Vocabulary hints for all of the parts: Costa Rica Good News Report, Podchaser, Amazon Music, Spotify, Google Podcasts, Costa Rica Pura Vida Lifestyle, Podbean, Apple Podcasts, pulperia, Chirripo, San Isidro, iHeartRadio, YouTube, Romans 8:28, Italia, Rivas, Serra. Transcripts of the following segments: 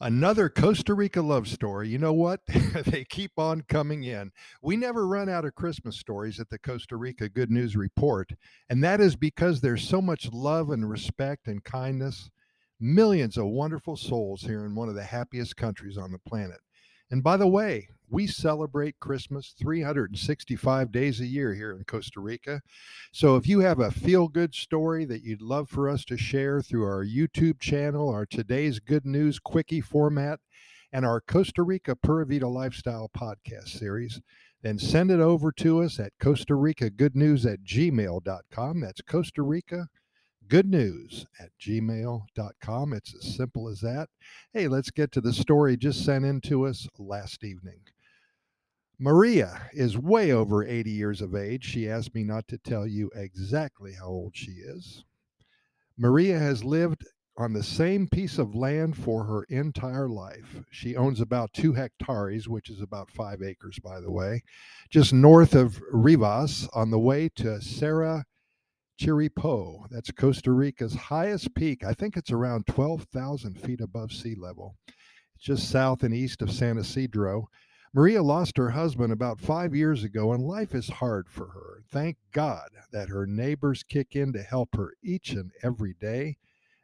Another Costa Rica love story. You know what? They keep on coming in. We never run out of Christmas stories at the Costa Rica Good News Report, and that is because there's so much love and respect and kindness. Millions of wonderful souls here in one of the happiest countries on the planet. And by the way, we celebrate Christmas 365 days a year here in Costa Rica. So if you have a feel-good story that you'd love for us to share through our YouTube channel, our Today's Good News Quickie format, and our Costa Rica Pura Vida Lifestyle podcast series, then send it over to us at CostaRicaGoodNews@gmail.com. That's Costa Rica goodnews@gmail.com. It's as simple as that. Hey, let's get to the story just sent in to us last evening. Maria is way over 80 years of age. She asked me not to tell you exactly how old she is. Maria has lived on the same piece of land for her entire life. She owns about 2 hectares, which is about 5 acres, by the way, just north of Rivas on the way to Serra, Chirripo. That's Costa Rica's highest peak. I think it's around 12,000 feet above sea level. It's just south and east of San Isidro. Maria lost her husband about 5 years ago, and life is hard for her. Thank God that her neighbors kick in to help her each and every day.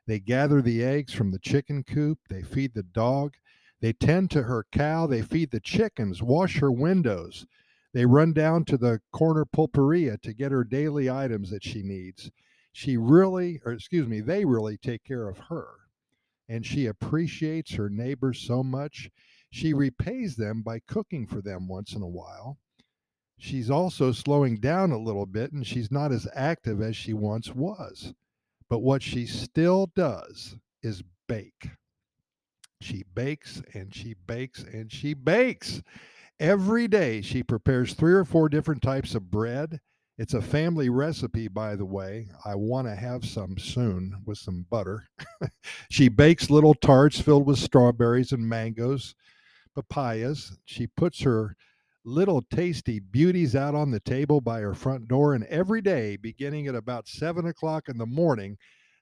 They gather the eggs from the chicken coop. They feed the dog. They tend to her cow. They feed the chickens, wash her windows. They run down to the corner pulperia to get her daily items that she needs. They really take care of her. And she appreciates her neighbors so much. She repays them by cooking for them once in a while. She's also slowing down a little bit, and she's not as active as she once was. But what she still does is bake. She bakes and she bakes and she bakes. Every day, she prepares 3 or 4 different types of bread. It's a family recipe, by the way. I want to have some soon with some butter. She bakes little tarts filled with strawberries and mangoes, papayas. She puts her little tasty beauties out on the table by her front door. And every day, beginning at about 7 o'clock in the morning,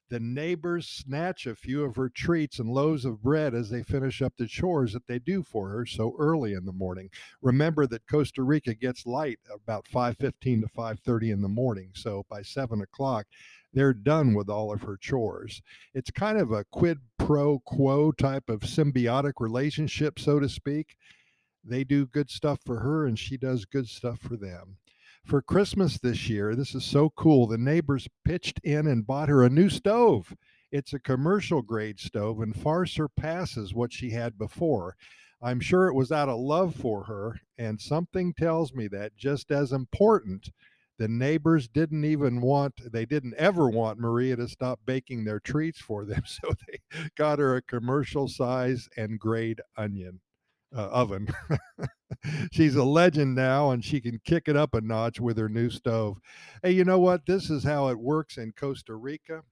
the neighbors snatch a few of her treats and loaves of bread as they finish up the chores that they do for her so early in the morning. Remember that Costa Rica gets light about 5:15 to 5:30 in the morning. So by 7 o'clock, they're done with all of her chores. It's kind of a quid pro quo type of symbiotic relationship, so to speak. They do good stuff for her, and she does good stuff for them. For Christmas this year, this is so cool, the neighbors pitched in and bought her a new stove. It's a commercial grade stove and far surpasses what she had before. I'm sure it was out of love for her, and something tells me that just as important, the neighbors didn't ever want Maria to stop baking their treats for them, so they got her a commercial size and grade oven. She's a legend now, and she can kick it up a notch with her new stove. Hey, you know what? This is how it works in Costa Rica.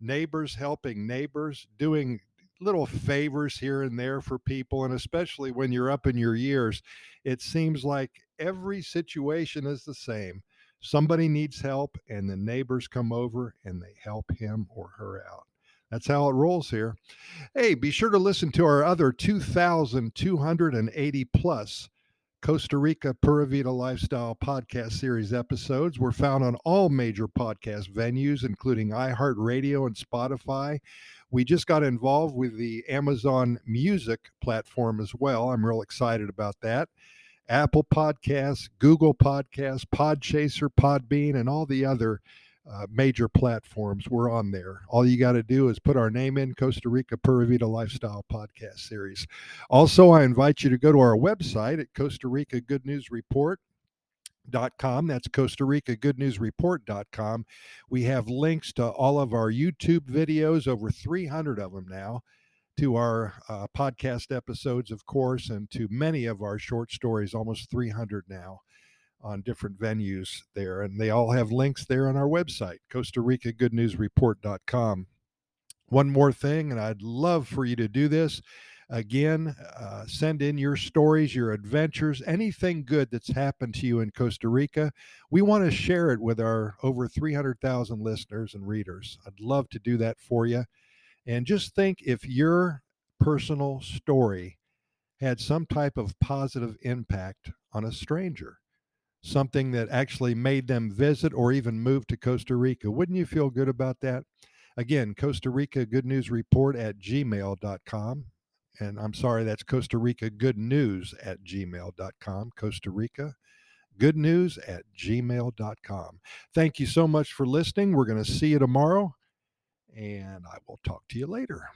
Neighbors helping neighbors, doing little favors here and there for people, and especially when you're up in your years, it seems like every situation is the same. Somebody needs help, and the neighbors come over, and they help him or her out. That's how it rolls here. Hey, be sure to listen to our other 2,280+ Costa Rica Pura Vida Lifestyle podcast series episodes. We're found on all major podcast venues, including iHeartRadio and Spotify. We just got involved with the Amazon Music platform as well. I'm real excited about that. Apple Podcasts, Google Podcasts, Podchaser, Podbean, and all the other major platforms. We're on there. All you got to do is put our name in, Costa Rica Pura Vida Lifestyle Podcast Series. Also, I invite you to go to our website at Costa Rica Good News Report.com. That's Costa Rica Good News Report.com. We have links to all of our YouTube videos, over 300 of them now, to our podcast episodes, of course, and to many of our short stories, almost 300 now, on different venues there, and they all have links there on our website, Costa Rica Good News Report.com. One more thing, and I'd love for you to do this. Again, send in your stories, your adventures, anything good that's happened to you in Costa Rica. We want to share it with our over 300,000 listeners and readers. I'd love to do that for you. And just think, if your personal story had some type of positive impact on a stranger, something that actually made them visit or even move to Costa Rica. Wouldn't you feel good about that? Again, Costa Rica Good News Report at gmail.com. And I'm sorry, that's Costa Rica Good News at gmail.com. Costa Rica Good News at gmail.com. Thank you so much for listening. We're going to see you tomorrow, and I will talk to you later.